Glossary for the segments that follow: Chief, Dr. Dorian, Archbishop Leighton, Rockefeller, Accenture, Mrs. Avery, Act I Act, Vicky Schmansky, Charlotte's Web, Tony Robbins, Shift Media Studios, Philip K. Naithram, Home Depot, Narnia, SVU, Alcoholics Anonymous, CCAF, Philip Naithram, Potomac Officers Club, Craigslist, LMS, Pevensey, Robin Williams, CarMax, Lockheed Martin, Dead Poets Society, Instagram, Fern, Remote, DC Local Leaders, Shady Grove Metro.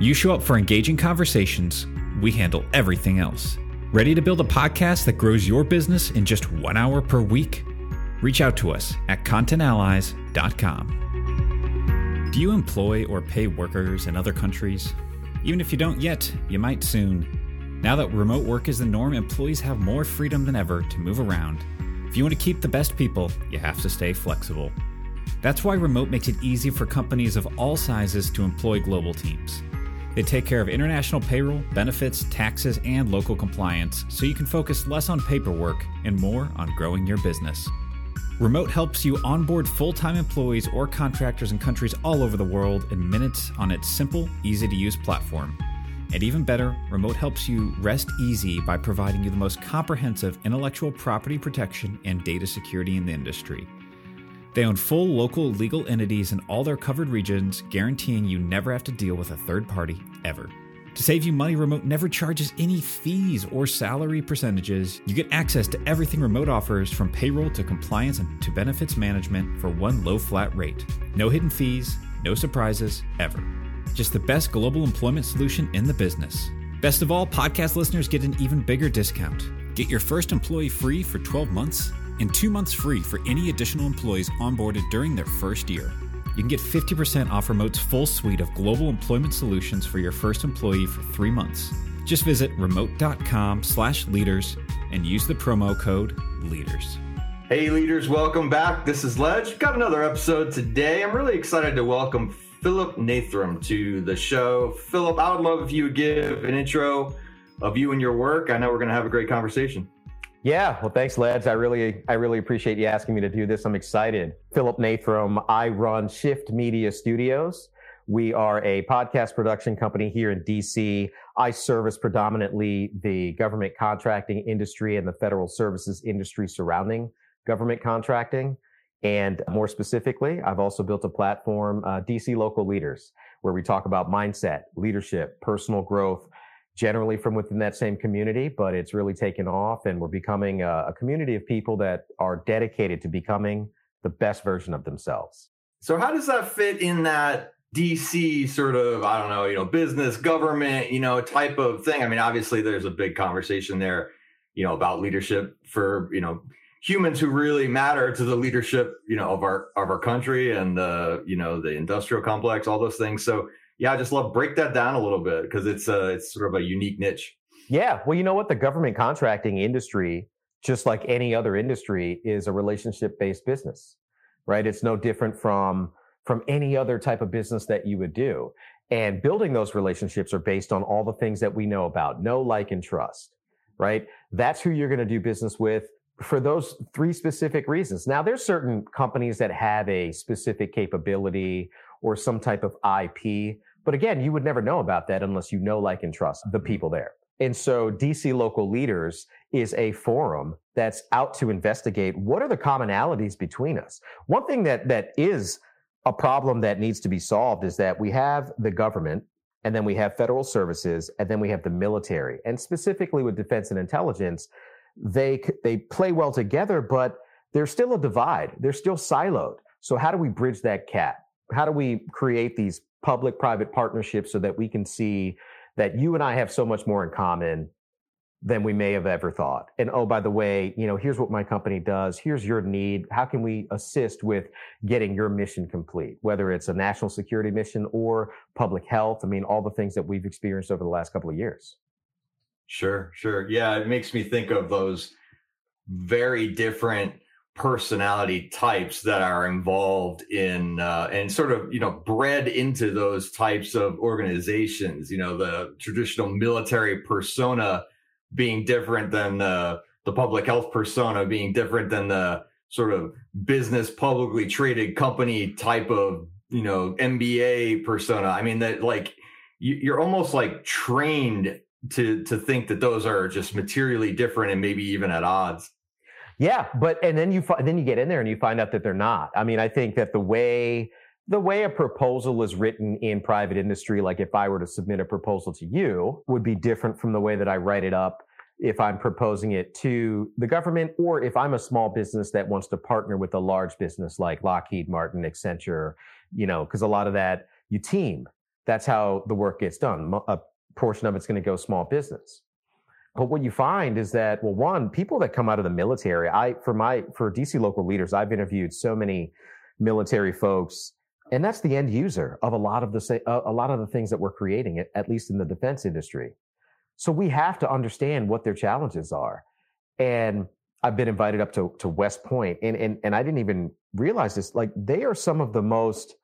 You show up for engaging conversations, we handle everything else. Ready to build a podcast that grows your business in just 1 hour per week? Reach out to us at contentallies.com. Do you employ or pay workers in other countries? Even if you don't yet, you might soon. Now that remote work is the norm, employees have more freedom than ever to move around. If you want to keep the best people, you have to stay flexible. That's why Remote makes it easy for companies of all sizes to employ global teams. They take care of international payroll, benefits, taxes, and local compliance, so you can focus less on paperwork and more on growing your business. Remote helps you onboard full-time employees or contractors in countries all over the world in minutes on its simple, easy-to-use platform. And even better, Remote helps you rest easy by providing you the most comprehensive intellectual property protection and data security in the industry. They own full local legal entities in all their covered regions, guaranteeing you never have to deal with a third party ever. To save you money, Remote never charges any fees or salary percentages. You get access to everything Remote offers, from payroll to compliance and to benefits management, for one low flat rate. No hidden fees, no surprises ever. Just the best global employment solution in the business. Best of all, podcast listeners get an even bigger discount. Get your first employee free for 12 months. And 2 months free for any additional employees onboarded during their first year. You can get 50% off Remote's full suite of global employment solutions for your first employee for 3 months. Just visit remote.com/leaders and use the promo code LEADERS. Hey leaders, welcome back. This is Ledge. We've got another episode today. I'm really excited to welcome Philip Naithram to the show. Philip, I would love if you would give an intro of you and your work. I know we're going to have a great conversation. Yeah, well, thanks, Leds. I really appreciate you asking me to do this. I'm excited. Philip Naithram. I run Shift Media Studios. We are a podcast production company here in DC. I service predominantly the government contracting industry and the federal services industry surrounding government contracting. And more specifically, I've also built a platform, DC Local Leaders, where we talk about mindset, leadership, personal growth, generally from within that same community, but it's really taken off and we're becoming a community of people that are dedicated to becoming the best version of themselves. So how does that fit in that DC sort of, I don't know, business, government, type of thing? I mean, obviously there's a big conversation there, about leadership for, humans who really matter to the leadership, of our country and, the industrial complex, all those things. So yeah, I just love, break that down a little bit, because it's sort of a unique niche. Yeah. Well, you know what? The government contracting industry, just like any other industry, is a relationship-based business, right? It's no different from any other type of business that you would do. And building those relationships are based on all the things that we know about: know, like, and trust, right? That's who you're going to do business with for those three specific reasons. Now, there's certain companies that have a specific capability or some type of IP. But again, you would never know about that unless you know, like, and trust the people there. And so DC Local Leaders is a forum that's out to investigate what are the commonalities between us. One thing that is a problem that needs to be solved is that we have the government, and then we have federal services, and then we have the military. And specifically with defense and intelligence, they play well together, but there's still a divide. They're still siloed. So how do we bridge that gap? How do we create these public-private partnerships so that we can see that you and I have so much more in common than we may have ever thought? And oh, by the way, here's what my company does. Here's your need. How can we assist with getting your mission complete, whether it's a national security mission or public health? I mean, all the things that we've experienced over the last couple of years. Sure. Yeah, it makes me think of those very different personality types that are involved in and sort of bred into those types of organizations. The traditional military persona being different than the public health persona, being different than the sort of business publicly traded company type of MBA persona. I mean, that, like, you're almost like trained to think that those are just materially different and maybe even at odds. Yeah, but then you get in there and you find out that they're not. I mean, I think that the way a proposal is written in private industry, like if I were to submit a proposal to you, would be different from the way that I write it up if I'm proposing it to the government, or if I'm a small business that wants to partner with a large business like Lockheed Martin, Accenture, because a lot of that, you team. That's how the work gets done. A portion of it's going to go small business. But what you find is that, well, one, people that come out of the military, for DC Local Leaders, I've interviewed so many military folks, and that's the end user of a lot of the things that we're creating, at least in the defense industry. So we have to understand what their challenges are. And I've been invited up to West Point, and I didn't even realize this. Like, they are some of the most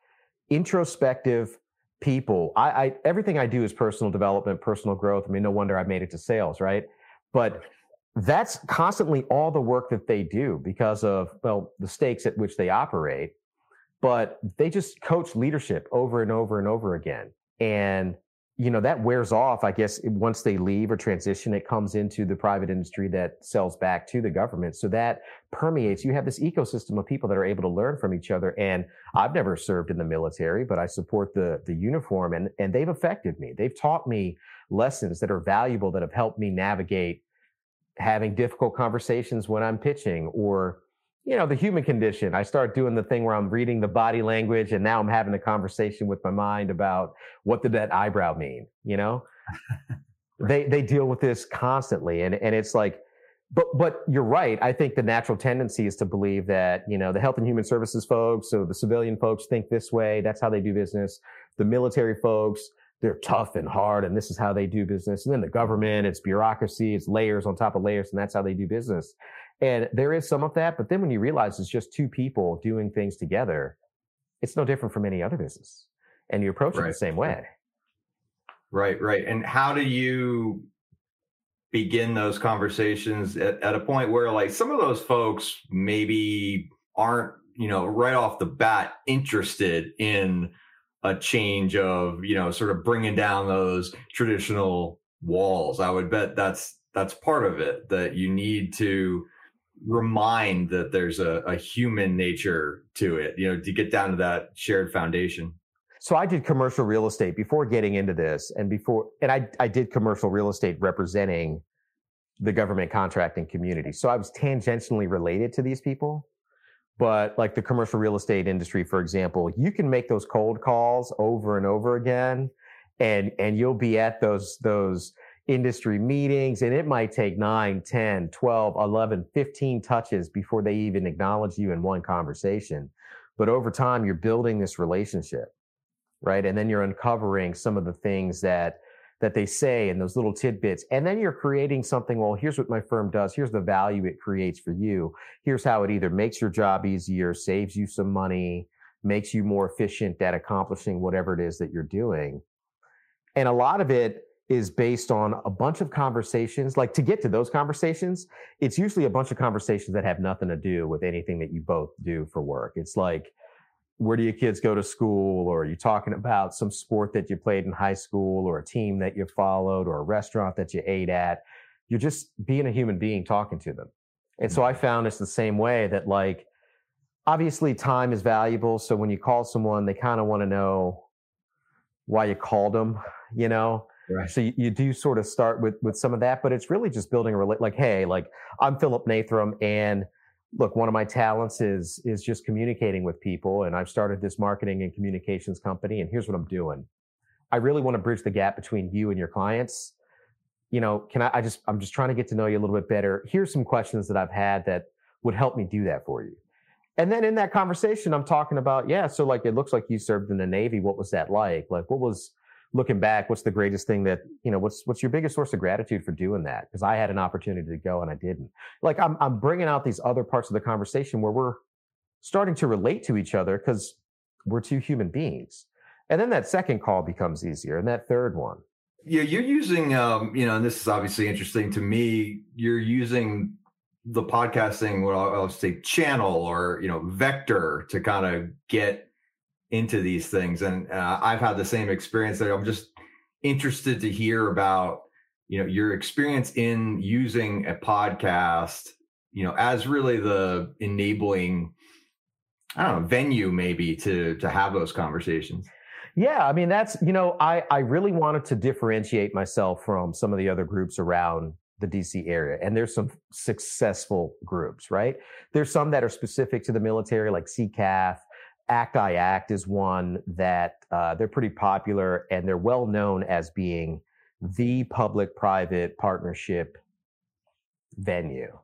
introspective people. I everything I do is personal development, personal growth. I mean, no wonder I made it to sales, right? But that's constantly all the work that they do because of, well, the stakes at which they operate. But they just coach leadership over and over and over again. And, that wears off, I guess, once they leave or transition. It comes into the private industry that sells back to the government. So that permeates. You have this ecosystem of people that are able to learn from each other. And I've never served in the military, but I support the uniform, and they've affected me. They've taught me lessons that are valuable, that have helped me navigate having difficult conversations when I'm pitching, or the human condition. I start doing the thing where I'm reading the body language, and now I'm having a conversation with my mind about what did that eyebrow mean, They deal with this constantly. And it's like, but you're right. I think the natural tendency is to believe that, the health and human services folks, so the civilian folks think this way. That's how they do business. The military folks, they're tough and hard, and this is how they do business. And then the government, it's bureaucracy, it's layers on top of layers, and that's how they do business. And there is some of that, but then when you realize it's just two people doing things together, it's no different from any other business. And you approach it the same way. Right. And how do you begin those conversations at a point where, like, some of those folks maybe aren't, right off the bat interested in a change of, sort of bringing down those traditional walls? I would bet that's part of it, that you need to remind that there's a human nature to it, to get down to that shared foundation. So I did commercial real estate before getting into this, and I did commercial real estate representing the government contracting community. So I was tangentially related to these people, but like the commercial real estate industry, for example, you can make those cold calls over and over again, and you'll be at those industry meetings, and it might take 9, 10, 12, 11, 15 touches before they even acknowledge you in one conversation. But over time, you're building this relationship, right? And then you're uncovering some of the things that they say and those little tidbits. And then you're creating something, well, here's what my firm does. Here's the value it creates for you. Here's how it either makes your job easier, saves you some money, makes you more efficient at accomplishing whatever it is that you're doing. And a lot of it is based on a bunch of conversations. Like, to get to those conversations, it's usually a bunch of conversations that have nothing to do with anything that you both do for work. It's like, where do your kids go to school? Or are you talking about some sport that you played in high school, or a team that you followed, or a restaurant that you ate at? You're just being a human being talking to them. And so I found it's the same way that, like, obviously time is valuable. So when you call someone, they kind of want to know why you called them, Right. So you do sort of start with some of that, but it's really just building like, hey, I'm Philip Naithram, and look, one of my talents is just communicating with people. And I've started this marketing and communications company, and here's what I'm doing. I really want to bridge the gap between you and your clients. I'm just trying to get to know you a little bit better. Here's some questions that I've had that would help me do that for you. And then in that conversation, I'm talking about, so like, it looks like you served in the Navy. What was that like? Like, what was, looking back, what's the greatest thing that, what's your biggest source of gratitude for doing that? Because I had an opportunity to go and I didn't. Like, I'm bringing out these other parts of the conversation where we're starting to relate to each other because we're two human beings. And then that second call becomes easier, and that third one. Yeah, you're using, and this is obviously interesting to me, you're using the podcasting, what I'll say, channel or, vector to kind of get into these things. And I've had the same experience that I'm just interested to hear about, you know, your experience in using a podcast, you know, as really the enabling, I don't know, venue maybe to have those conversations. Yeah. I mean, that's, you know, I really wanted to differentiate myself from some of the other groups around the DC area. And there's some successful groups, right? There's some that are specific to the military, like CCAF. Act I Act is one that they're pretty popular, and they're well known as being the public-private partnership venue.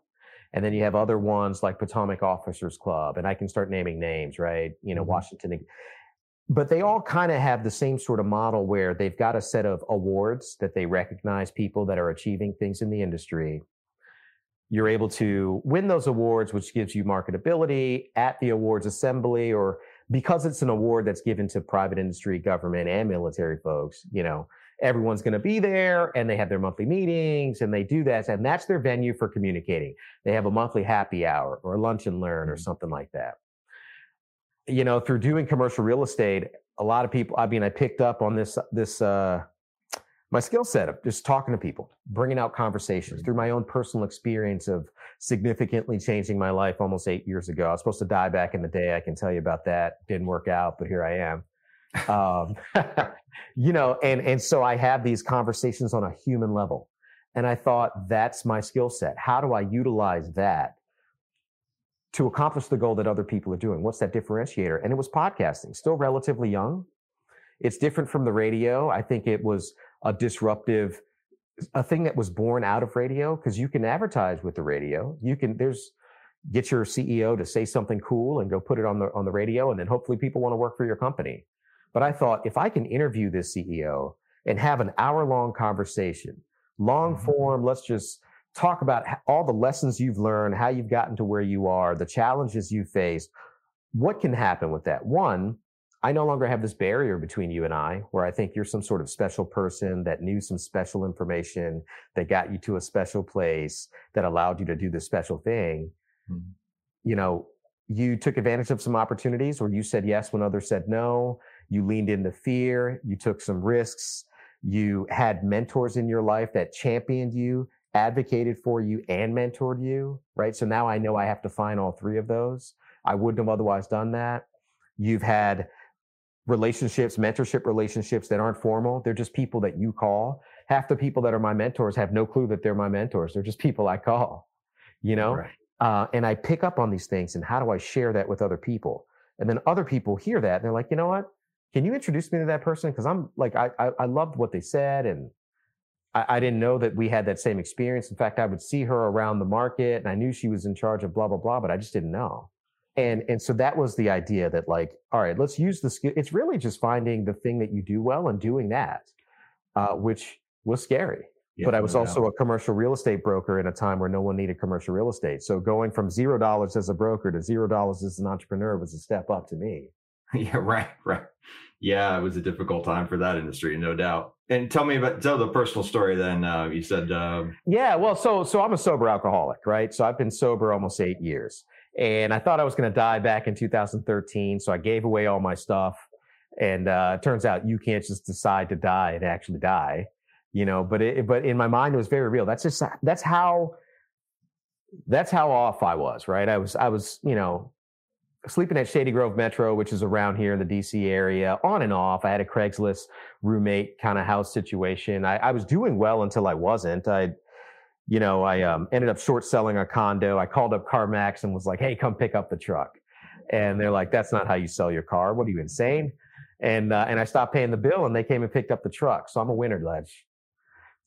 And then you have other ones like Potomac Officers Club, and I can start naming names, right? You know, Washington. But they all kind of have the same sort of model where they've got a set of awards that they recognize people that are achieving things in the industry. You're able to win those awards, which gives you marketability at the awards assembly, or because it's an award that's given to private industry, government, and military folks, you know, everyone's going to be there, and they have their monthly meetings, and they do that, and that's their venue for communicating. They have a monthly happy hour or lunch and learn or something like that. You know, through doing commercial real estate, a lot of people, I mean, I picked up on this my skill set of just talking to people, bringing out conversations through my own personal experience of significantly changing my life almost 8 years ago. I was supposed to die back in the day. I can tell you about that. Didn't work out, but here I am. You know, and so I have these conversations on a human level. And I thought, that's my skill set. How do I utilize that to accomplish the goal that other people are doing? What's that differentiator? And it was podcasting, still relatively young. It's different from the radio. I think it was a disruptive, a thing that was born out of radio, because you can advertise with the radio. You can, get your CEO to say something cool and go put it on the radio. And then hopefully people want to work for your company. But I thought, if I can interview this CEO and have an hour-long conversation, long form, let's just talk about all the lessons you've learned, how you've gotten to where you are, the challenges you faced. What can happen with that? One, I no longer have this barrier between you and I, where I think you're some sort of special person that knew some special information that got you to a special place that allowed you to do this special thing. Mm-hmm. You know, you took advantage of some opportunities where you said yes when others said no. You leaned into fear. You took some risks. You had mentors in your life that championed you, advocated for you, and mentored you, right? So now I know I have to find all three of those. I wouldn't have otherwise done that. You've had relationships, mentorship relationships that aren't formal. They're just people that you call. Half the people that are my mentors have no clue that they're my mentors. They're just people I call, you know? Right. And I pick up on these things, and how do I share that with other people? And then other people hear that, and they're like, you know what? Can you introduce me to that person? Because I'm like, I loved what they said, and I didn't know that we had that same experience. In fact, I would see her around the market, and I knew she was in charge of blah, blah, blah, but I just didn't know. And so that was the idea that, like, all right, let's use the skill. It's really just finding the thing that you do well and doing that, which was scary. Yeah, but I was also a commercial real estate broker in a time where no one needed commercial real estate. So going from $0 as a broker to $0 as an entrepreneur was a step up to me. Yeah, right, right. Yeah, it was a difficult time for that industry, no doubt. And tell the personal story then. You said. Yeah, well, so I'm a sober alcoholic, right? So I've been sober almost 8 years. And I thought I was going to die back in 2013. So I gave away all my stuff. And it turns out you can't just decide to die and actually die, you know, but in my mind, it was very real. That's how off I was, right? I was, you know, sleeping at Shady Grove Metro, which is around here in the DC area, on and off. I had a Craigslist roommate kind of house situation. I was doing well until I wasn't. I ended up short selling a condo. I called up CarMax and was like, hey, come pick up the truck. And they're like, that's not how you sell your car. What are you, insane? And I stopped paying the bill, and they came and picked up the truck. So I'm a winner, ledge.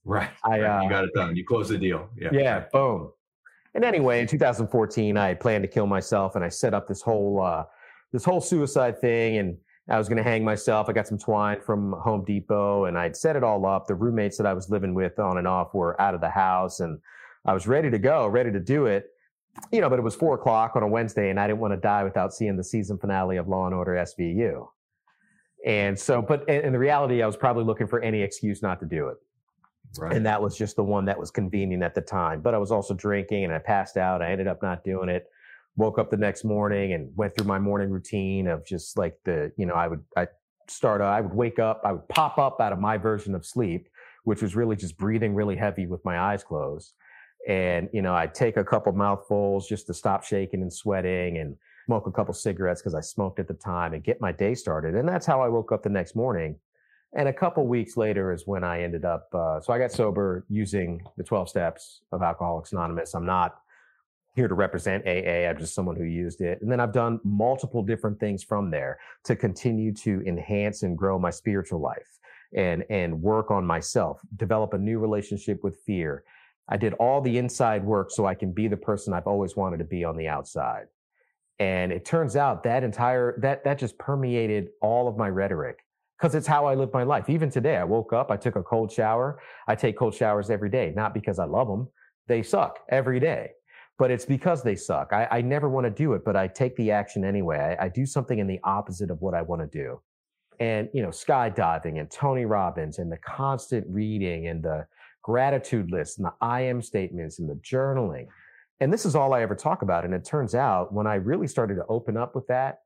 Right. You got it done. You closed the deal. Yeah. Yeah. Boom. And anyway, in 2014, I had planned to kill myself, and I set up this whole suicide thing, and I was going to hang myself. I got some twine from Home Depot, and I'd set it all up. The roommates that I was living with on and off were out of the house, and I was ready to go, ready to do it, you know, but it was 4:00 on a Wednesday, and I didn't want to die without seeing the season finale of Law & Order SVU. And so, but in the reality, I was probably looking for any excuse not to do it. Right. And that was just the one that was convenient at the time. But I was also drinking, and I passed out. I ended up not doing it. Woke up the next morning and went through my morning routine of just like I startup, I would wake up, I would pop up out of my version of sleep, which was really just breathing really heavy with my eyes closed. And, you know, I'd take a couple mouthfuls just to stop shaking and sweating and smoke a couple cigarettes because I smoked at the time and get my day started. And that's how I woke up the next morning. And a couple weeks later is when I ended up, so I got sober using the 12 steps of Alcoholics Anonymous. I'm not here to represent AA. I'm just someone who used it. And then I've done multiple different things from there to continue to enhance and grow my spiritual life and work on myself, develop a new relationship with fear. I did all the inside work so I can be the person I've always wanted to be on the outside. And it turns out that entire, that just permeated all of my rhetoric because it's how I live my life. Even today, I woke up, I took a cold shower. I take cold showers every day, not because I love them. They suck every day, but it's because they suck. I never want to do it, but I take the action anyway. I do something in the opposite of what I want to do. And, you know, skydiving and Tony Robbins and the constant reading and the gratitude lists and the I am statements and the journaling. And this is all I ever talk about. And it turns out when I really started to open up with that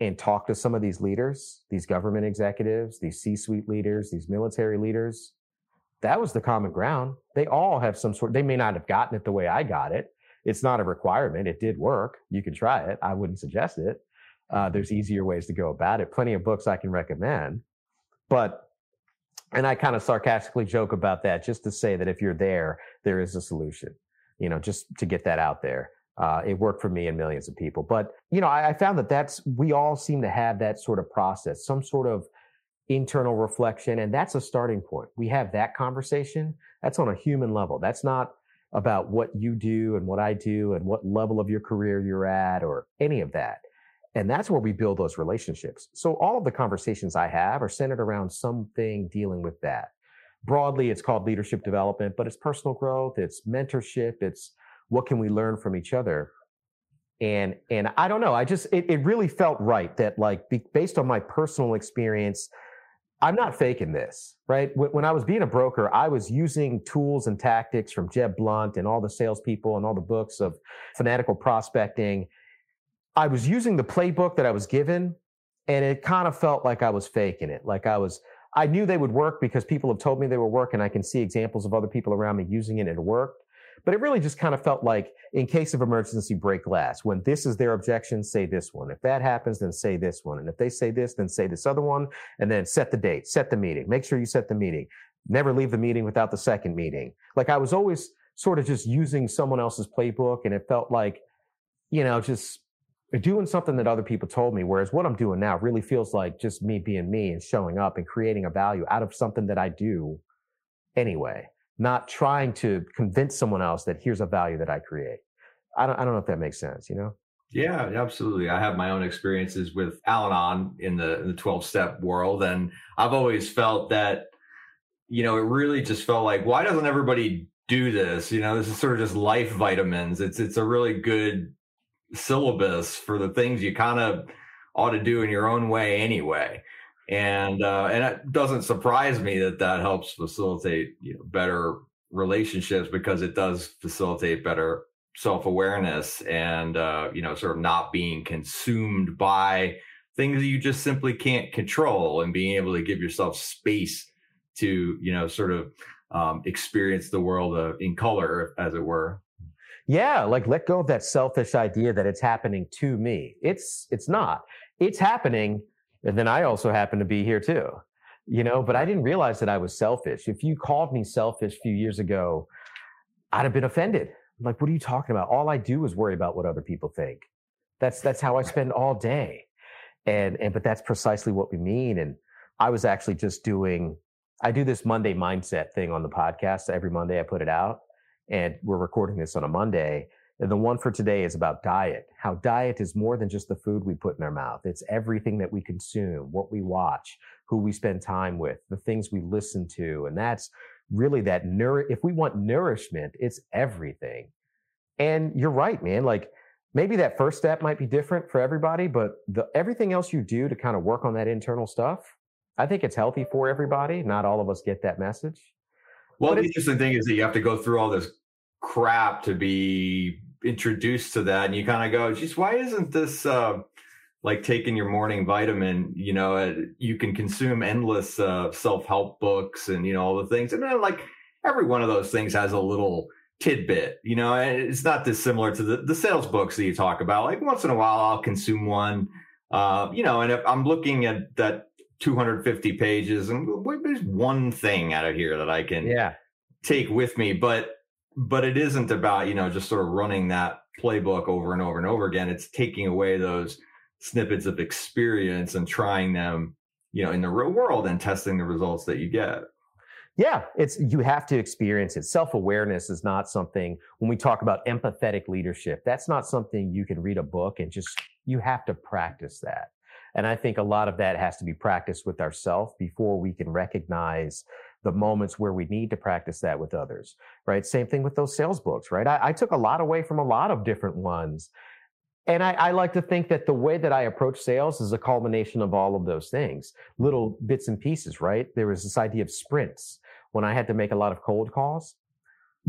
and talk to some of these leaders, these government executives, these C-suite leaders, these military leaders, that was the common ground. They all have some sort, they may not have gotten it the way I got it. It's not a requirement. It did work. You can try it. I wouldn't suggest it. There's easier ways to go about it. Plenty of books I can recommend, and I kind of sarcastically joke about that just to say that if you're there, there is a solution, you know, just to get that out there. It worked for me and millions of people. But, you know, I found that we all seem to have that sort of process, some sort of internal reflection. And that's a starting point. We have that conversation. That's on a human level. That's not about what you do and what I do and what level of your career you're at or any of that. And that's where we build those relationships. So all of the conversations I have are centered around something dealing with that. Broadly, it's called leadership development, but it's personal growth, it's mentorship, it's what can we learn from each other? And I don't know, it really felt right that like based on my personal experience, I'm not faking this, right? When I was being a broker, I was using tools and tactics from Jeb Blunt and all the salespeople and all the books of fanatical prospecting. I was using the playbook that I was given, and it kind of felt like I was faking it. Like I knew they would work because people have told me they would work, and I can see examples of other people around me using it and it worked. But it really just kind of felt like, in case of emergency, break glass. When this is their objection, say this one. If that happens, then say this one. And if they say this, then say this other one. And then set the date, set the meeting. Make sure you set the meeting. Never leave the meeting without the second meeting. Like I was always sort of just using someone else's playbook, and it felt like, you know, just doing something that other people told me, whereas what I'm doing now really feels like just me being me and showing up and creating a value out of something that I do anyway, not trying to convince someone else that here's a value that I create. I don't know if that makes sense, you know? Yeah, absolutely. I have my own experiences with Al-Anon in the 12-step world, and I've always felt that, you know, it really just felt like, why doesn't everybody do this? You know, this is sort of just life vitamins. It's a really good syllabus for the things you kind of ought to do in your own way anyway. And it doesn't surprise me that helps facilitate, you know, better relationships, because it does facilitate better self-awareness and, you know, sort of not being consumed by things that you just simply can't control, and being able to give yourself space to, you know, sort of experience the world in color, as it were. Yeah, like let go of that selfish idea that it's happening to me. It's not. It's happening, and then I also happen to be here too, you know, but I didn't realize that I was selfish. If you called me selfish a few years ago, I'd have been offended. I'm like, what are you talking about? All I do is worry about what other people think. That's how I spend all day. But that's precisely what we mean. And I was actually just I do this Monday mindset thing on the podcast. Every Monday I put it out. And we're recording this on a Monday. And the one for today is about diet, how diet is more than just the food we put in our mouth. It's everything that we consume, what we watch, who we spend time with, the things we listen to. And that's really if we want nourishment, it's everything. And you're right, man. Like maybe that first step might be different for everybody, but everything else you do to kind of work on that internal stuff, I think it's healthy for everybody. Not all of us get that message. Well, the interesting thing is that you have to go through all this crap to be introduced to that. And you kind of go, geez, why isn't this like taking your morning vitamin, you know, you can consume endless self-help books and, you know, all the things. And then like every one of those things has a little tidbit, you know, and it's not dissimilar to the sales books that you talk about. Like once in a while, I'll consume one, you know, and if I'm looking at that 250 pages and there's one thing out of here that I can take with me. But it isn't about, you know, just sort of running that playbook over and over and over again. It's taking away those snippets of experience and trying them, you know, in the real world and testing the results that you get. Yeah, it's, you have to experience it. Self-awareness is not something, when we talk about empathetic leadership, that's not something you can read a book and just, you have to practice that. And I think a lot of that has to be practiced with ourselves before we can recognize the moments where we need to practice that with others, right? Same thing with those sales books, right? I took a lot away from a lot of different ones. And I like to think that the way that I approach sales is a culmination of all of those things, little bits and pieces, right? There was this idea of sprints. When I had to make a lot of cold calls,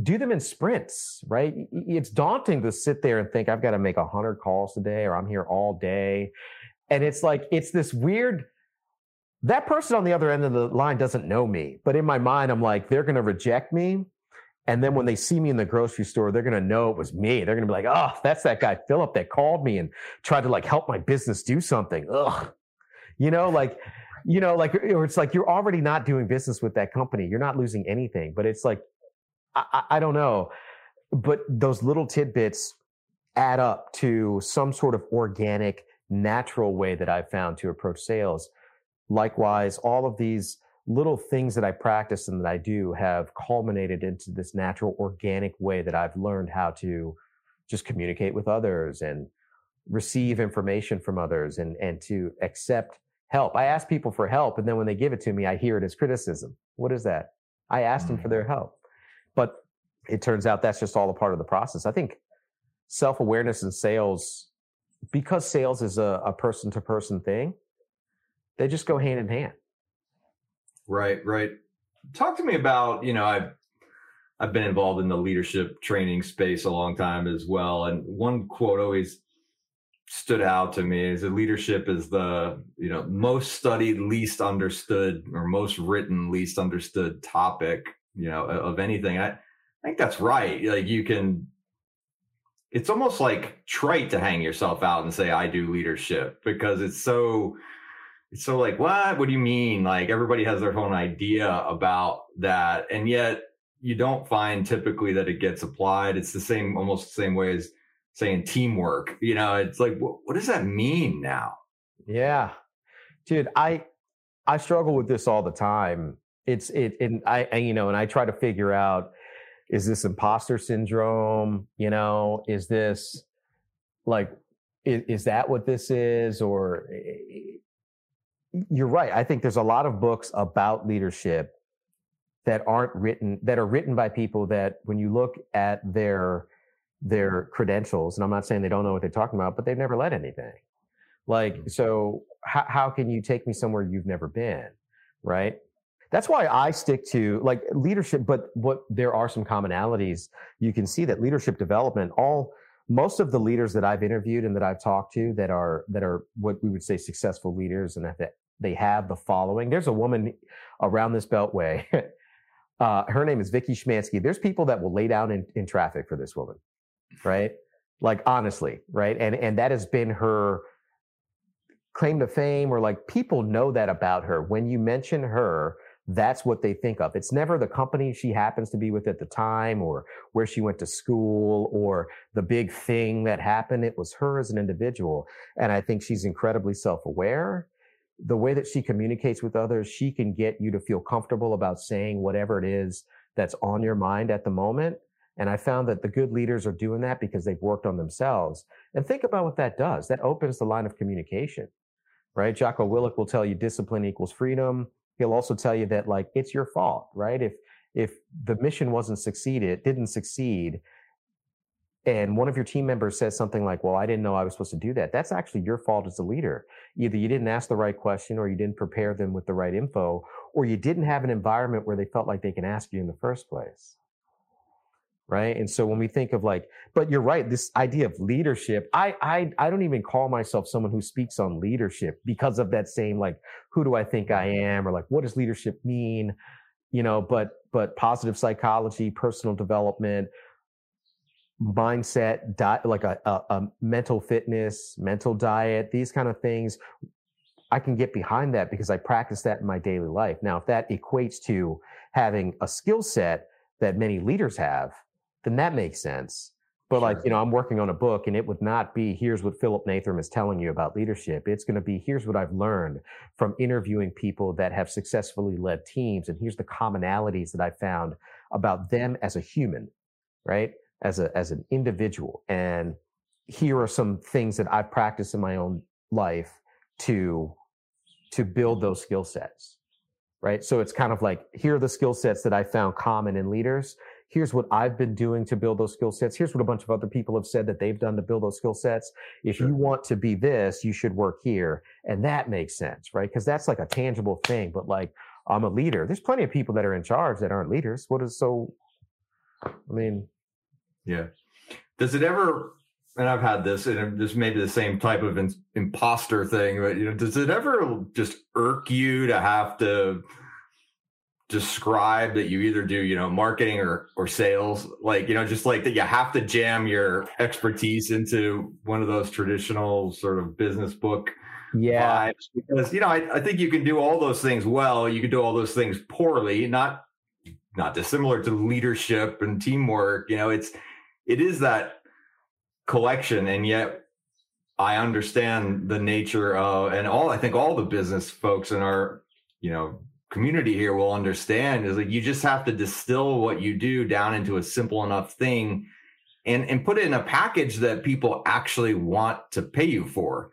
do them in sprints, right? It's daunting to sit there and think, I've got to make 100 calls today, or I'm here all day. And it's like, it's this weird, that person on the other end of the line doesn't know me, but in my mind, I'm like, they're going to reject me. And then when they see me in the grocery store, they're going to know it was me. They're going to be like, oh, that's that guy, Philip, that called me and tried to like help my business do something. Ugh. You know, like, or it's like, you're already not doing business with that company. You're not losing anything, but it's like, I don't know, but those little tidbits add up to some sort of organic, natural way that I've found to approach sales. Likewise, all of these little things that I practice and that I do have culminated into this natural, organic way that I've learned how to just communicate with others and receive information from others and to accept help. I ask people for help, and then when they give it to me, I hear it as criticism. What is that? I asked them for their help. But it turns out that's just all a part of the process. I think self-awareness in sales, because sales is a person-to-person thing, they just go hand in hand. Right, right. Talk to me about, you know, I've been involved in the leadership training space a long time as well. And one quote always stood out to me is that leadership is the, you know, most studied, least understood, or most written, least understood topic, you know, of anything. I think that's right. Like you can, it's almost like trite to hang yourself out and say, I do leadership, because it's so like, what do you mean? Like everybody has their own idea about that. And yet you don't find typically that it gets applied. It's the same, almost the same way as saying teamwork. You know, it's like, what does that mean now? Yeah, dude, I struggle with this all the time. And I try to figure out, is this imposter syndrome? You know, is this like, is that what this is? Or you're right. I think there's a lot of books about leadership that are written by people that when you look at their credentials, and I'm not saying they don't know what they're talking about, but they've never led anything. Like, so how can you take me somewhere you've never been? Right. That's why I stick to like leadership, but what there are some commonalities. You can see that leadership development, most of the leaders that I've interviewed and that I've talked to that are what we would say successful leaders, and that they have the following. There's a woman around this beltway. Her name is Vicky Schmansky. There's people that will lay down in traffic for this woman, right? Like honestly, right? And that has been her claim to fame, or like people know that about her. When you mention her, that's what they think of. It's never the company she happens to be with at the time, or where she went to school, or the big thing that happened. It was her as an individual. And I think she's incredibly self-aware. The way that she communicates with others, she can get you to feel comfortable about saying whatever it is that's on your mind at the moment. And I found that the good leaders are doing that because they've worked on themselves. And think about what that does. That opens the line of communication, right? Jocko Willink will tell you discipline equals freedom. He'll also tell you that like, it's your fault, right? If the mission didn't succeed, and one of your team members says something like, well, I didn't know I was supposed to do that. That's actually your fault as a leader. Either you didn't ask the right question, or you didn't prepare them with the right info, or you didn't have an environment where they felt like they can ask you in the first place. Right. And so when we think of like, but you're right, this idea of leadership, I don't even call myself someone who speaks on leadership because of that same, like, who do I think I am? Or like, what does leadership mean? You know, but positive psychology, personal development, mindset, like a mental fitness, mental diet, these kind of things, I can get behind that because I practice that in my daily life. Now, if that equates to having a skill set that many leaders have, then that makes sense. But sure. Like, you know, I'm working on a book and it would not be, here's what Philip Naithram is telling you about leadership. It's going to be, here's what I've learned from interviewing people that have successfully led teams. And here's the commonalities that I found about them as a human, right? As an individual. And here are some things that I've practiced in my own life to build those skill sets, right? So it's kind of like, here are the skill sets that I found common in leaders. Here's what I've been doing to build those skill sets. Here's what a bunch of other people have said that they've done to build those skill sets. If you want to be this, you should work here. And that makes sense, right? Because that's like a tangible thing. But like, I'm a leader. There's plenty of people that are in charge that aren't leaders. Yeah. Does it ever, and I've had this, and this may be the same type of imposter thing, but you know, does it ever just irk you to have to describe that you either do, you know, marketing or sales, like, you know, just like that you have to jam your expertise into one of those traditional sort of business book vibes? Because, you know, I think you can do all those things well, you can do all those things poorly, not dissimilar to leadership and teamwork. You know, it is that collection. And yet I understand the nature of, and I think all the business folks in our, you know, community here will understand, is like, you just have to distill what you do down into a simple enough thing and put it in a package that people actually want to pay you for.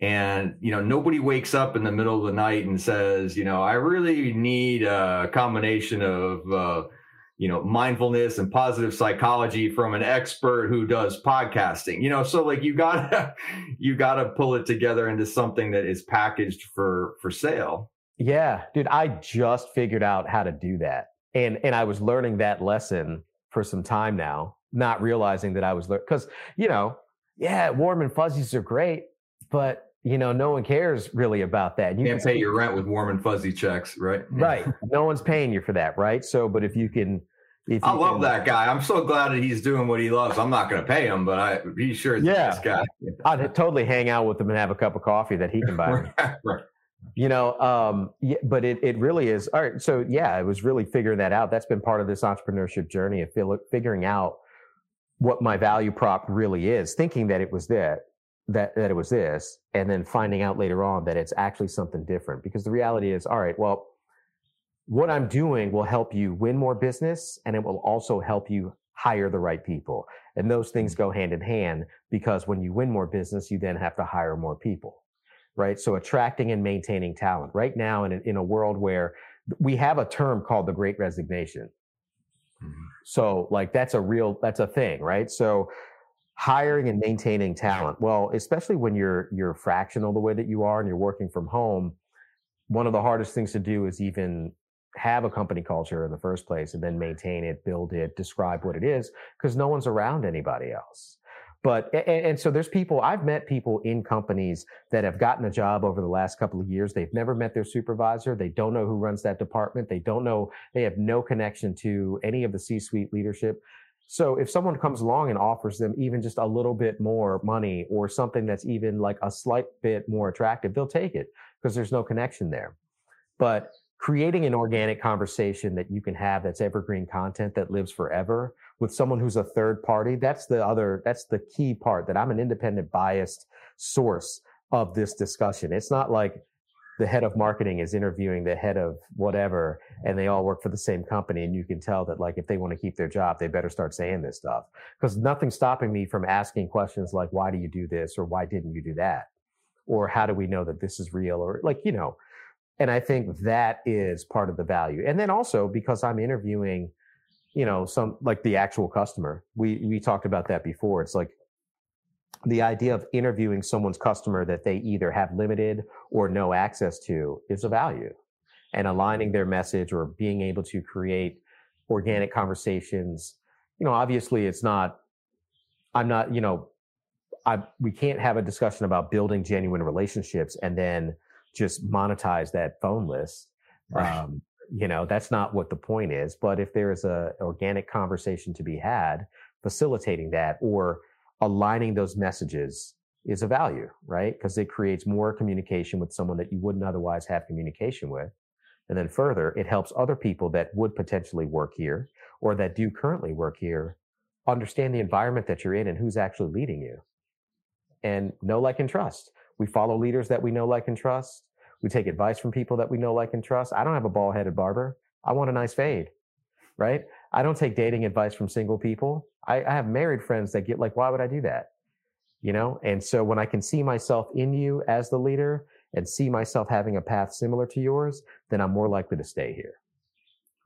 And, you know, nobody wakes up in the middle of the night and says, you know, I really need a combination of, you know, mindfulness and positive psychology from an expert who does podcasting, you know, so like you gotta pull it together into something that is packaged for sale. Yeah, dude, I just figured out how to do that. And I was learning that lesson for some time now, not realizing that I was learning, because, you know, yeah, warm and fuzzies are great, but, you know, no one cares really about that. You can't pay your rent with warm and fuzzy checks, right? Right. No one's paying you for that, right? So, but I love that guy. I'm so glad that he's doing what he loves. I'm not going to pay him, but he sure is a nice guy. I'd totally hang out with him and have a cup of coffee that he can buy me. Right. You know, but it really is. All right. So yeah, I was really figuring that out. That's been part of this entrepreneurship journey of figuring out what my value prop really is, thinking that it was that it was this, and then finding out later on that it's actually something different. Because the reality is, all right, well, what I'm doing will help you win more business, and it will also help you hire the right people. And those things go hand in hand, because when you win more business, you then have to hire more people. Right? So attracting and maintaining talent right now in a world where we have a term called the Great Resignation. Mm-hmm. So like, that's a thing, right? So hiring and maintaining talent. Well, especially when you're fractional the way that you are and you're working from home, one of the hardest things to do is even have a company culture in the first place and then maintain it, build it, describe what it is, because no one's around anybody else. But, and so there's people, I've met people in companies that have gotten a job over the last couple of years. They've never met their supervisor. They don't know who runs that department. They don't know, they have no connection to any of the C-suite leadership. So if someone comes along and offers them even just a little bit more money or something that's even like a slight bit more attractive, they'll take it because there's no connection there. But creating an organic conversation that you can have that's evergreen content that lives forever with someone who's a third party. That's the key part, that I'm an independent biased source of this discussion. It's not like the head of marketing is interviewing the head of whatever, and they all work for the same company. And you can tell that, like, if they want to keep their job, they better start saying this stuff, because nothing's stopping me from asking questions like, why do you do this? Or why didn't you do that? Or how do we know that this is real? Or like, you know, and I think that is part of the value. And then also because I'm interviewing, you know, some like the actual customer. We talked about that before. It's like the idea of interviewing someone's customer that they either have limited or no access to is a value, and aligning their message or being able to create organic conversations you know, obviously it's not, I'm not, you know, we can't have a discussion about building genuine relationships and then just monetize that phone list. Right. You know, that's not what the point is. But if there is a organic conversation to be had, facilitating that or aligning those messages is a value, right? Because it creates more communication with someone that you wouldn't otherwise have communication with. And then further, it helps other people that would potentially work here or that do currently work here understand the environment that you're in and who's actually leading you. And know, like, and trust. We follow leaders that we know, like, and trust. We take advice from people that we know, like, and trust. I don't have a bald-headed barber. I want a nice fade, right? I don't take dating advice from single people. I have married friends that get like, why would I do that? You know? And so when I can see myself in you as the leader and see myself having a path similar to yours, then I'm more likely to stay here.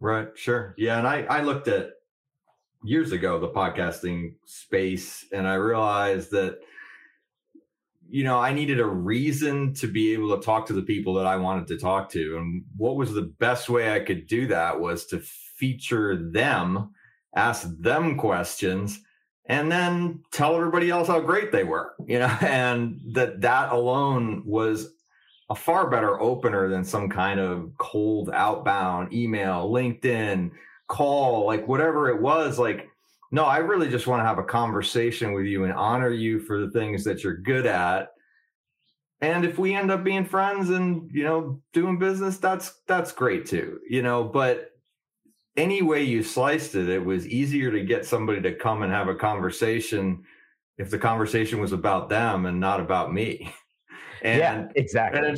Right. Sure. Yeah. And I looked at years ago, the podcasting space, and I realized that, you know, I needed a reason to be able to talk to the people that I wanted to talk to. And what was the best way I could do that was to feature them, ask them questions, and then tell everybody else how great they were, you know, and that alone was a far better opener than some kind of cold outbound email, LinkedIn, call, like whatever it was. Like, no, I really just want to have a conversation with you and honor you for the things that you're good at. And if we end up being friends and, you know, doing business, that's great too, you know, but any way you sliced it, it was easier to get somebody to come and have a conversation if the conversation was about them and not about me. And, yeah, exactly. And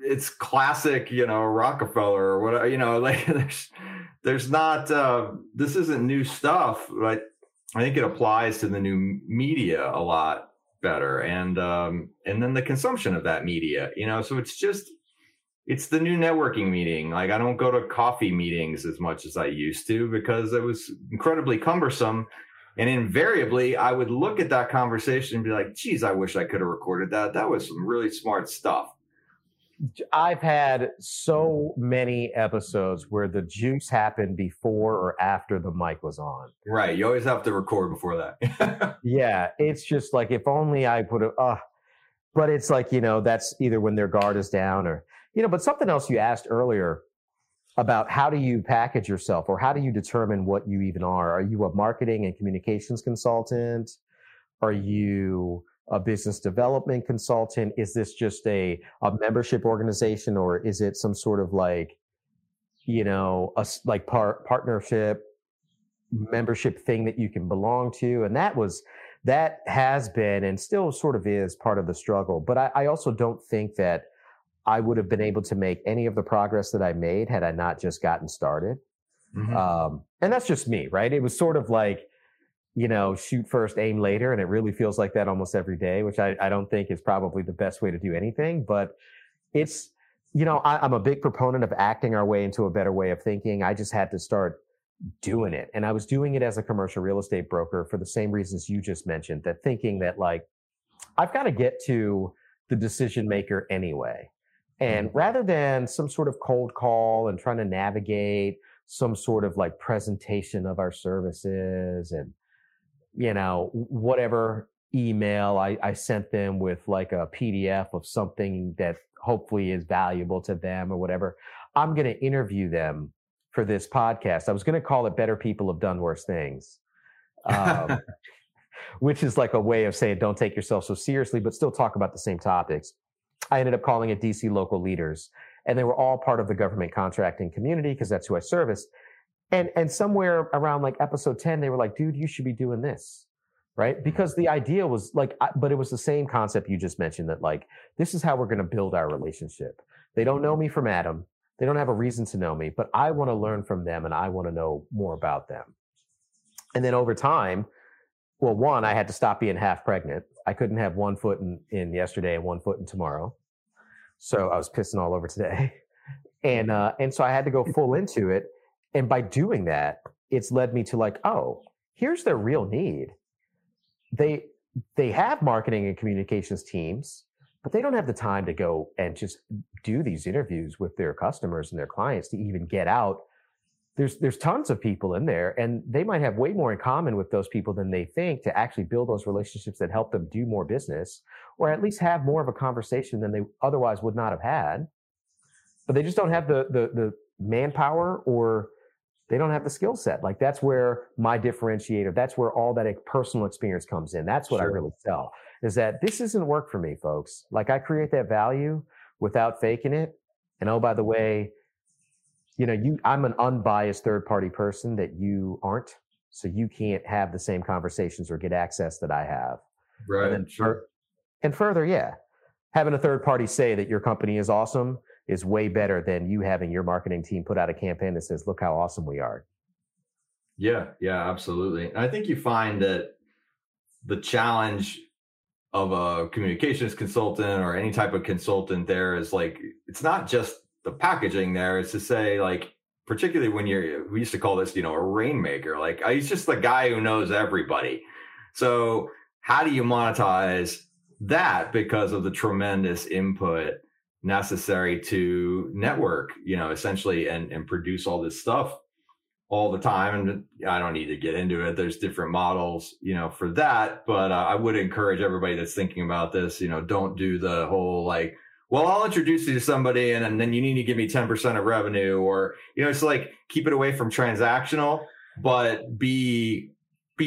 it's classic, you know, Rockefeller or whatever, you know, like there's not, this isn't new stuff, but I think it applies to the new media a lot better. And then the consumption of that media, you know, so it's the new networking meeting. Like, I don't go to coffee meetings as much as I used to because it was incredibly cumbersome. And invariably, I would look at that conversation and be like, geez, I wish I could have recorded that. That was some really smart stuff. I've had so many episodes where the juice happened before or after the mic was on. Right. You always have to record before that. Yeah. It's just like, if only I would have, but it's like, you know, that's either when their guard is down or, you know. But something else you asked earlier about how do you package yourself or how do you determine what you even are? Are you a marketing and communications consultant? Are you a business development consultant? Is this just a membership organization, or is it some sort of like, you know, partnership membership thing that you can belong to? And that has been and still sort of is part of the struggle. But I also don't think that I would have been able to make any of the progress that I made had I not just gotten started. Mm-hmm. And that's just me, right? It was sort of like, you know, shoot first, aim later. And it really feels like that almost every day, which I don't think is probably the best way to do anything. But it's, you know, I'm a big proponent of acting our way into a better way of thinking. I just had to start doing it. And I was doing it as a commercial real estate broker for the same reasons you just mentioned, that thinking that, like, I've got to get to the decision maker anyway. And rather than some sort of cold call and trying to navigate some sort of like presentation of our services and, you know, whatever email I sent them with like a PDF of something that hopefully is valuable to them or whatever, I'm going to interview them for this podcast. I was going to call it Better People Have Done Worse Things, which is like a way of saying don't take yourself so seriously, but still talk about the same topics. I ended up calling it DC Local Leaders, and they were all part of the government contracting community because that's who I serviced. And somewhere around like episode 10, they were like, dude, you should be doing this, right? Because the idea was like, but it was the same concept you just mentioned, that like, this is how we're going to build our relationship. They don't know me from Adam. They don't have a reason to know me, but I want to learn from them and I want to know more about them. And then over time, well, one, I had to stop being half pregnant. I couldn't have one foot in yesterday and one foot in tomorrow. So I was pissing all over today. And so I had to go full into it. And by doing that, it's led me to like, oh, here's their real need. They have marketing and communications teams, but they don't have the time to go and just do these interviews with their customers and their clients to even get out there's tons of people in there, and they might have way more in common with those people than they think to actually build those relationships that help them do more business, or at least have more of a conversation than they otherwise would not have had. But they just don't have the manpower, or they don't have the skill set. Like, that's where my differentiator, that's where all that personal experience comes in. That's what I really sell, is that this isn't work for me, folks. Like, I create that value without faking it. And oh, by the way, you know, I'm an unbiased third party person that you aren't. So you can't have the same conversations or get access that I have. Right. And, further, yeah, having a third party say that your company is awesome is way better than you having your marketing team put out a campaign that says, look how awesome we are. Yeah, absolutely. And I think you find that the challenge of a communications consultant or any type of consultant there is, like, it's not just the packaging there, is to say, like, particularly when we used to call this, you know, a rainmaker. Like, he's just the guy who knows everybody. So how do you monetize that because of the tremendous input necessary to network, you know, essentially, and produce all this stuff all the time? And I don't need to get into it. There's different models, you know, for that. But I would encourage everybody that's thinking about this, you know, don't do the whole, like, well, I'll introduce you to somebody and then you need to give me 10% of revenue, or, you know, it's like, keep it away from transactional, but be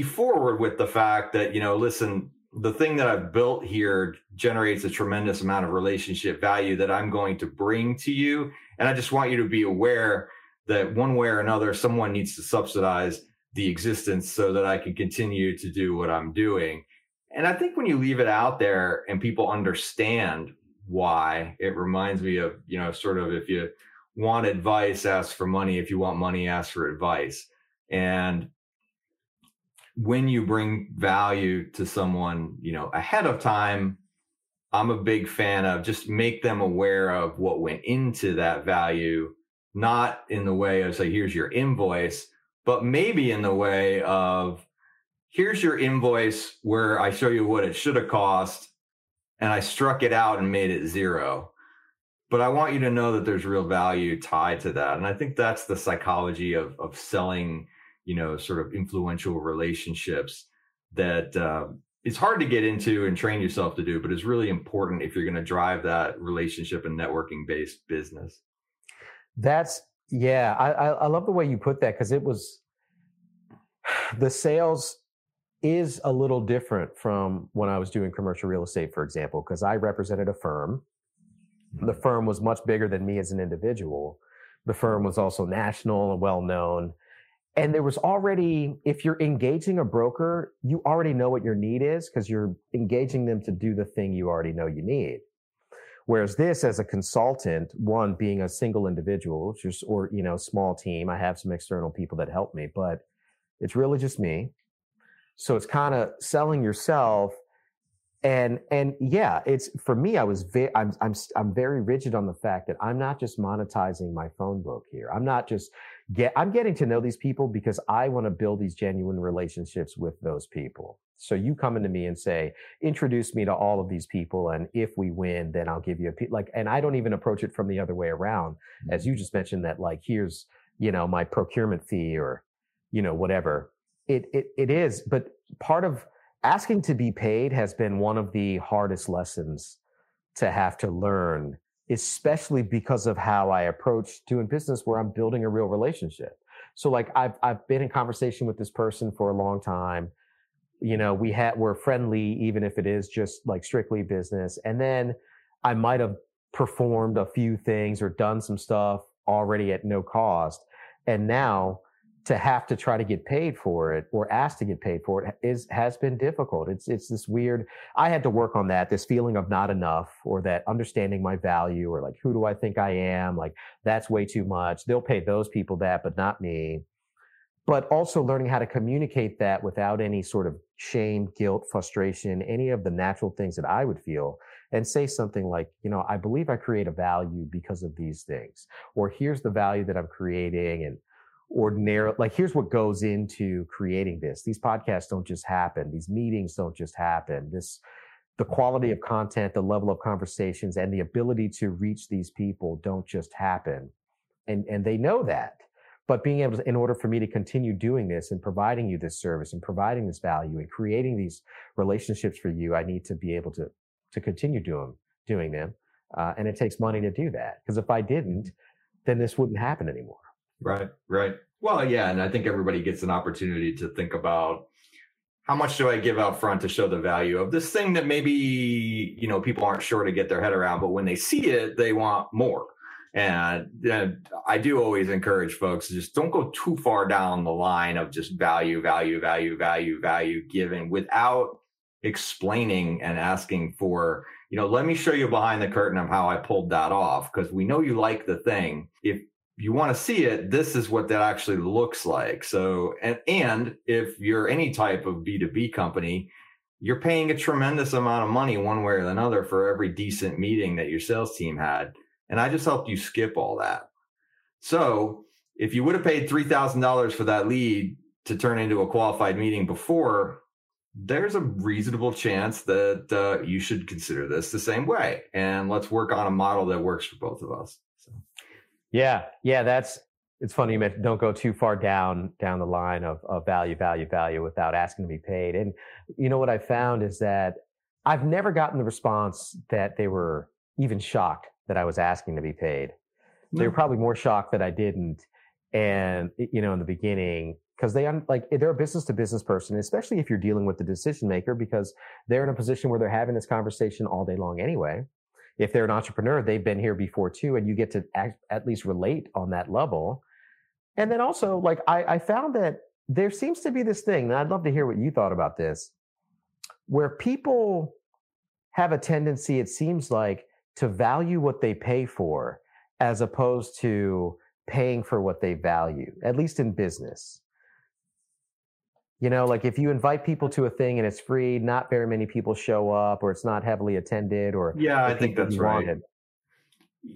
forward with the fact that, you know, listen, the thing that I've built here generates a tremendous amount of relationship value that I'm going to bring to you. And I just want you to be aware that one way or another, someone needs to subsidize the existence so that I can continue to do what I'm doing. And I think when you leave it out there and people understand why, it reminds me of, you know, sort of, if you want advice, ask for money. If you want money, ask for advice. And when you bring value to someone, you know, ahead of time, I'm a big fan of just make them aware of what went into that value, not in the way of, say, here's your invoice, but maybe in the way of, here's your invoice where I show you what it should have cost, and I struck it out and made it zero. But I want you to know that there's real value tied to that. And I think that's the psychology of selling, you know, sort of influential relationships that it's hard to get into and train yourself to do, but is really important if you're going to drive that relationship and networking-based business. I love the way you put that, because it was, the sales is a little different from when I was doing commercial real estate, for example, because I represented a firm. The firm was much bigger than me as an individual. The firm was also national and well-known. And there was already, if you're engaging a broker, you already know what your need is because you're engaging them to do the thing you already know you need. Whereas this, as a consultant, one, being a single individual, just, or, you know, small team, I have some external people that help me, but it's really just me. So it's kind of selling yourself, and yeah, it's, for me, I was I'm very rigid on the fact that I'm not just monetizing my phone book here. I'm getting to know these people because I want to build these genuine relationships with those people. So you come into me and say, introduce me to all of these people, and if we win, then I'll give you a, like, and I don't even approach it from the other way around, as you just mentioned, that, like, here's, you know, my procurement fee, or, you know, whatever. It is, but part of asking to be paid has been one of the hardest lessons to have to learn, especially because of how I approach doing business where I'm building a real relationship. So, like, I've been in conversation with this person for a long time. You know, we're friendly, even if it is just, like, strictly business. And then I might have performed a few things or done some stuff already at no cost. And now to have to try to get paid for it, or ask to get paid for it, has been difficult. It's this weird, I had to work on that, this feeling of not enough, or that understanding my value, or, like, who do I think I am? Like, that's way too much. They'll pay those people that, but not me. But also learning how to communicate that without any sort of shame, guilt, frustration, any of the natural things that I would feel, and say something like, you know, I believe I create a value because of these things, or here's the value that I'm creating, and ordinary, like, here's what goes into creating this. These podcasts don't just happen. These meetings don't just happen. The quality of content, the level of conversations, and the ability to reach these people don't just happen. And they know that. But being able to, in order for me to continue doing this and providing you this service and providing this value and creating these relationships for you, I need to be able to continue doing them. And it takes money to do that. Because if I didn't, then this wouldn't happen anymore. Right, right. Well, yeah. And I think everybody gets an opportunity to think about, how much do I give out front to show the value of this thing that maybe, you know, people aren't sure to get their head around, but when they see it, they want more. And I do always encourage folks to just don't go too far down the line of just value given without explaining and asking for, you know, let me show you behind the curtain of how I pulled that off, because we know you like the thing. If you want to see it, this is what that actually looks like. So, and if you're any type of B2B company, you're paying a tremendous amount of money one way or another for every decent meeting that your sales team had. And I just helped you skip all that. So if you would have paid $3,000 for that lead to turn into a qualified meeting before, there's a reasonable chance that you should consider this the same way. And let's work on a model that works for both of us. So. Yeah. It's funny you mentioned don't go too far down the line of value without asking to be paid. And you know what I found is that I've never gotten the response that they were even shocked that I was asking to be paid. No. They were probably more shocked that I didn't. And you know, in the beginning, because they're a business to business person, especially if you're dealing with the decision maker, because they're in a position where they're having this conversation all day long anyway. If they're an entrepreneur, they've been here before too, and you get to at least relate on that level. And then also, I found that there seems to be this thing, and I'd love to hear what you thought about this, where people have a tendency, it seems like, to value what they pay for as opposed to paying for what they value, at least in business. You know, like if you invite people to a thing and it's free, not very many people show up, or it's not heavily attended, or yeah, I think that's right.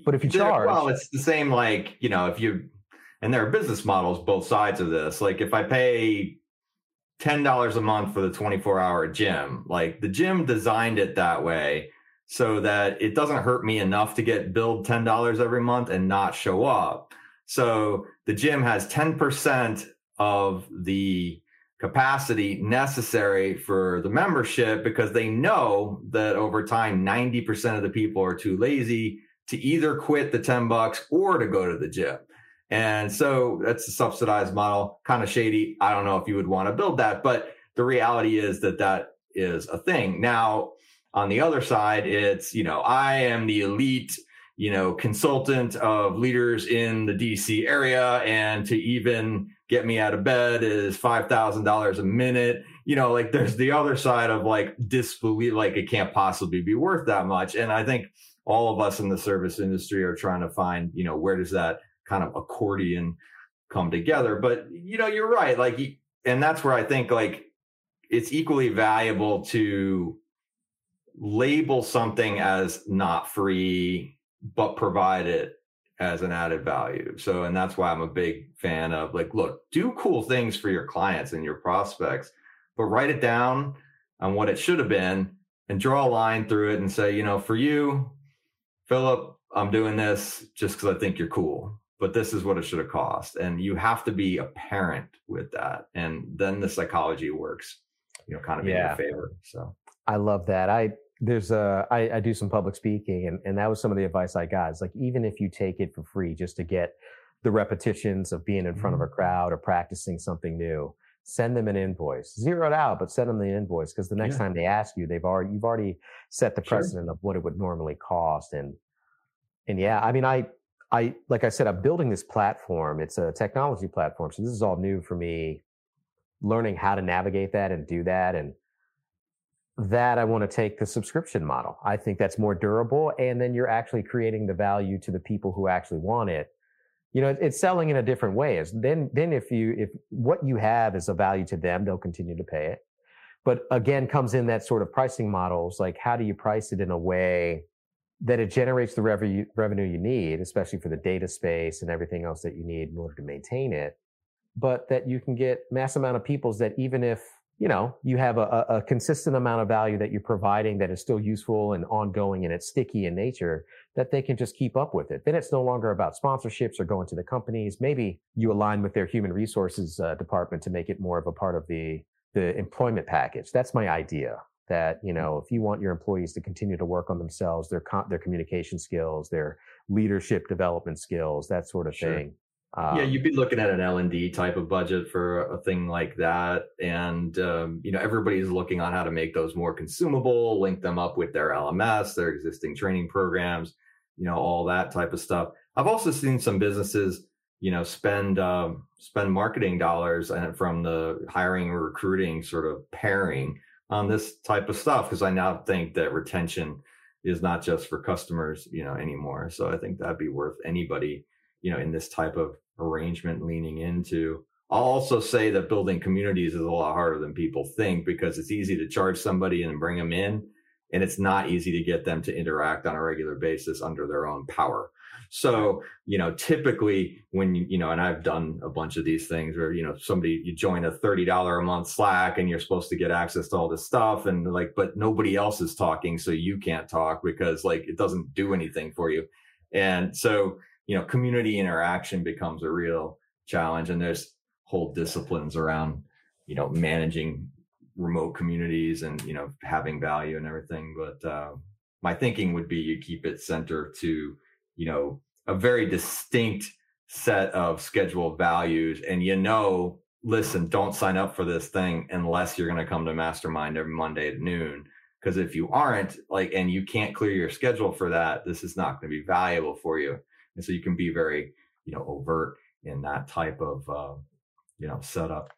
But if you charge, well, it's the same. Like, you know, and there are business models both sides of this. Like if I pay $10 a month for the 24-hour gym, like the gym designed it that way so that it doesn't hurt me enough to get billed $10 every month and not show up. So the gym has 10% of the capacity necessary for the membership, because they know that over time, 90% of the people are too lazy to either quit the $10 or to go to the gym. And so that's a subsidized model, kind of shady. I don't know if you would want to build that, but the reality is that is a thing. Now, on the other side, it's, you know, I am the elite, you know, consultant of leaders in the DC area, and to even get me out of bed is $5,000 a minute. You know, like there's the other side of like disbelief, like it can't possibly be worth that much. And I think all of us in the service industry are trying to find, you know, where does that kind of accordion come together? But, you know, you're right. Like, and that's where I think like it's equally valuable to label something as not free, but provide it as an added value. So, and that's why I'm a big fan of like, look, do cool things for your clients and your prospects, but write it down on what it should have been and draw a line through it and say, you know, for you, Philip, I'm doing this just because I think you're cool, but this is what it should have cost. And you have to be apparent with that. And then the psychology works, you know, kind of in your favor. So I love that. I do some public speaking, and that was some of the advice I got. It's like, even if you take it for free, just to get the repetitions of being in front of a crowd or practicing something new, send them an invoice, zero it out, but send them the invoice. Cause the next time they ask you, you've already set the precedent of what it would normally cost. And yeah, I mean, I, like I said, I'm building this platform. It's a technology platform. So this is all new for me, learning how to navigate that and do that. And that I want to take the subscription model. I think that's more durable. And then you're actually creating the value to the people who actually want it. You know, it's selling in a different way. Then if what you have is a value to them, they'll continue to pay it. But again, comes in that sort of pricing models, like how do you price it in a way that it generates the revenue you need, especially for the data space and everything else that you need in order to maintain it, but that you can get mass amount of peoples that even if you know, you have a consistent amount of value that you're providing that is still useful and ongoing, and it's sticky in nature, that they can just keep up with it. Then it's no longer about sponsorships or going to the companies. Maybe you align with their human resources department to make it more of a part of the employment package. That's my idea, that, you know, if you want your employees to continue to work on themselves, their communication skills, their leadership development skills, that sort of thing. Yeah, you'd be looking at an L&D type of budget for a thing like that. And, you know, everybody's looking on how to make those more consumable, link them up with their LMS, their existing training programs, you know, all that type of stuff. I've also seen some businesses, you know, spend marketing dollars and from the hiring or recruiting sort of pairing on this type of stuff, because I now think that retention is not just for customers, you know, anymore. So I think that'd be worth anybody, you know, in this type of arrangement leaning into. I'll also say that building communities is a lot harder than people think, because it's easy to charge somebody and bring them in, and it's not easy to get them to interact on a regular basis under their own power. So, you know, typically when, you know, and I've done a bunch of these things where, you know, somebody, you join a $30 a month Slack and you're supposed to get access to all this stuff, and like, but nobody else is talking, so you can't talk because like it doesn't do anything for you. And so, you know, community interaction becomes a real challenge, and there's whole disciplines around, you know, managing remote communities and, you know, having value and everything. But my thinking would be you keep it center to, you know, a very distinct set of scheduled values. And, you know, listen, don't sign up for this thing unless you're going to come to Mastermind every Monday at noon. Because if you aren't, like, and you can't clear your schedule for that, this is not going to be valuable for you. And so you can be very, you know, overt in that type of, you know, setup.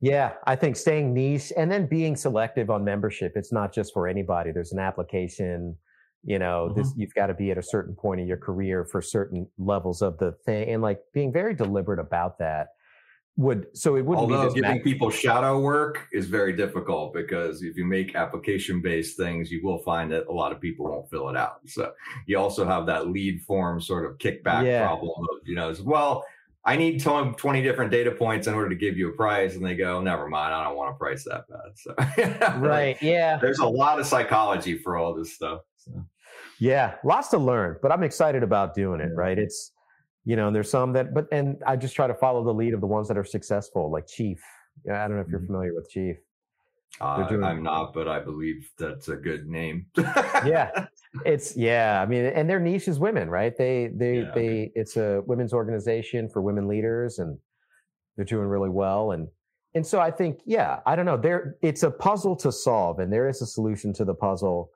Yeah, I think staying niche and then being selective on membership. It's not just for anybody. There's an application, you know, this, you've got to be at a certain point in your career for certain levels of the thing, and like being very deliberate about that. Although giving people shadow work is very difficult, because if you make application-based things, you will find that a lot of people won't fill it out. So you also have that lead form sort of kickback problem of, you know, as well, I need 20 different data points in order to give you a price. And they go, never mind, I don't want to price that bad. So right. Yeah. There's a lot of psychology for all this stuff. So. Yeah. Lots to learn, but I'm excited about doing it. Right. It's, you know, there's some that, but, and I just try to follow the lead of the ones that are successful, like Chief. I don't know if you're familiar with Chief. I'm not, but I believe that's a good name. I mean, and their niche is women, right? It's a women's organization for women leaders, and they're doing really well. And so I think, I don't know, it's a puzzle to solve, and there is a solution to the puzzle.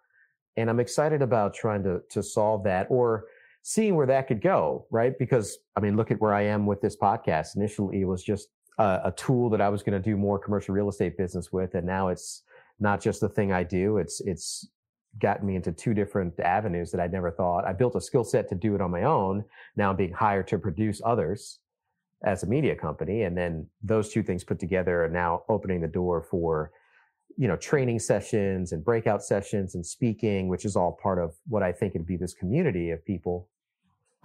And I'm excited about trying to solve that, or seeing where that could go, right? Because, I mean, look at where I am with this podcast. Initially, it was just a tool that I was going to do more commercial real estate business with, and now it's not just the thing I do. It's gotten me into two different avenues that I'd never thought. I built a skill set to do it on my own. Now I'm being hired to produce others as a media company, and then those two things put together are now opening the door for, you know, training sessions and breakout sessions and speaking, which is all part of what I think would be this community of people.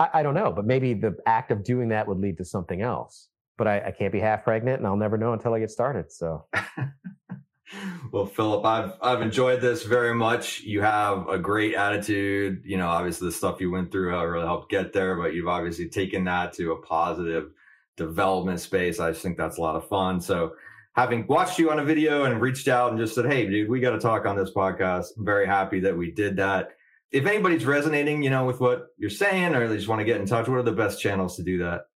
I don't know, but maybe the act of doing that would lead to something else. But I can't be half pregnant, and I'll never know until I get started. So, well, Philip, I've enjoyed this very much. You have a great attitude. You know, obviously the stuff you went through really helped get there, but you've obviously taken that to a positive development space. I just think that's a lot of fun. So, having watched you on a video and reached out and just said, "Hey, dude, we got to talk on this podcast." I'm very happy that we did that. If anybody's resonating, you know, with what you're saying, or they just want to get in touch, what are the best channels to do that?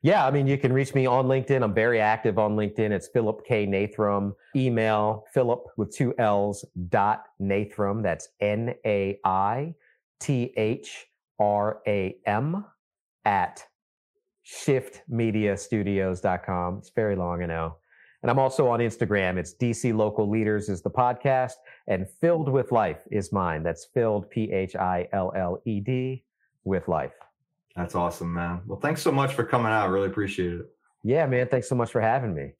Yeah, I mean, you can reach me on LinkedIn. I'm very active on LinkedIn. It's Philip K. Naithram. Email Philip with two L's .Naithram. That's NAITHRAM at shiftmediastudios.com. It's very long, I know. And I'm also on Instagram. It's DC Local Leaders is the podcast, and Filled with Life is mine. That's Filled, Philled, with Life. That's awesome, man. Well, thanks so much for coming out. I really appreciate it. Yeah, man. Thanks so much for having me.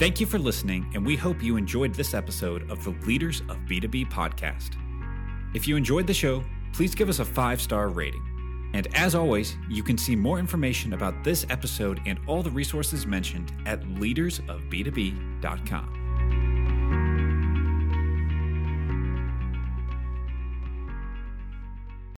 Thank you for listening, and we hope you enjoyed this episode of the Leaders of B2B podcast. If you enjoyed the show, please give us a 5-star rating. And as always, you can see more information about this episode and all the resources mentioned at leadersofb2b.com.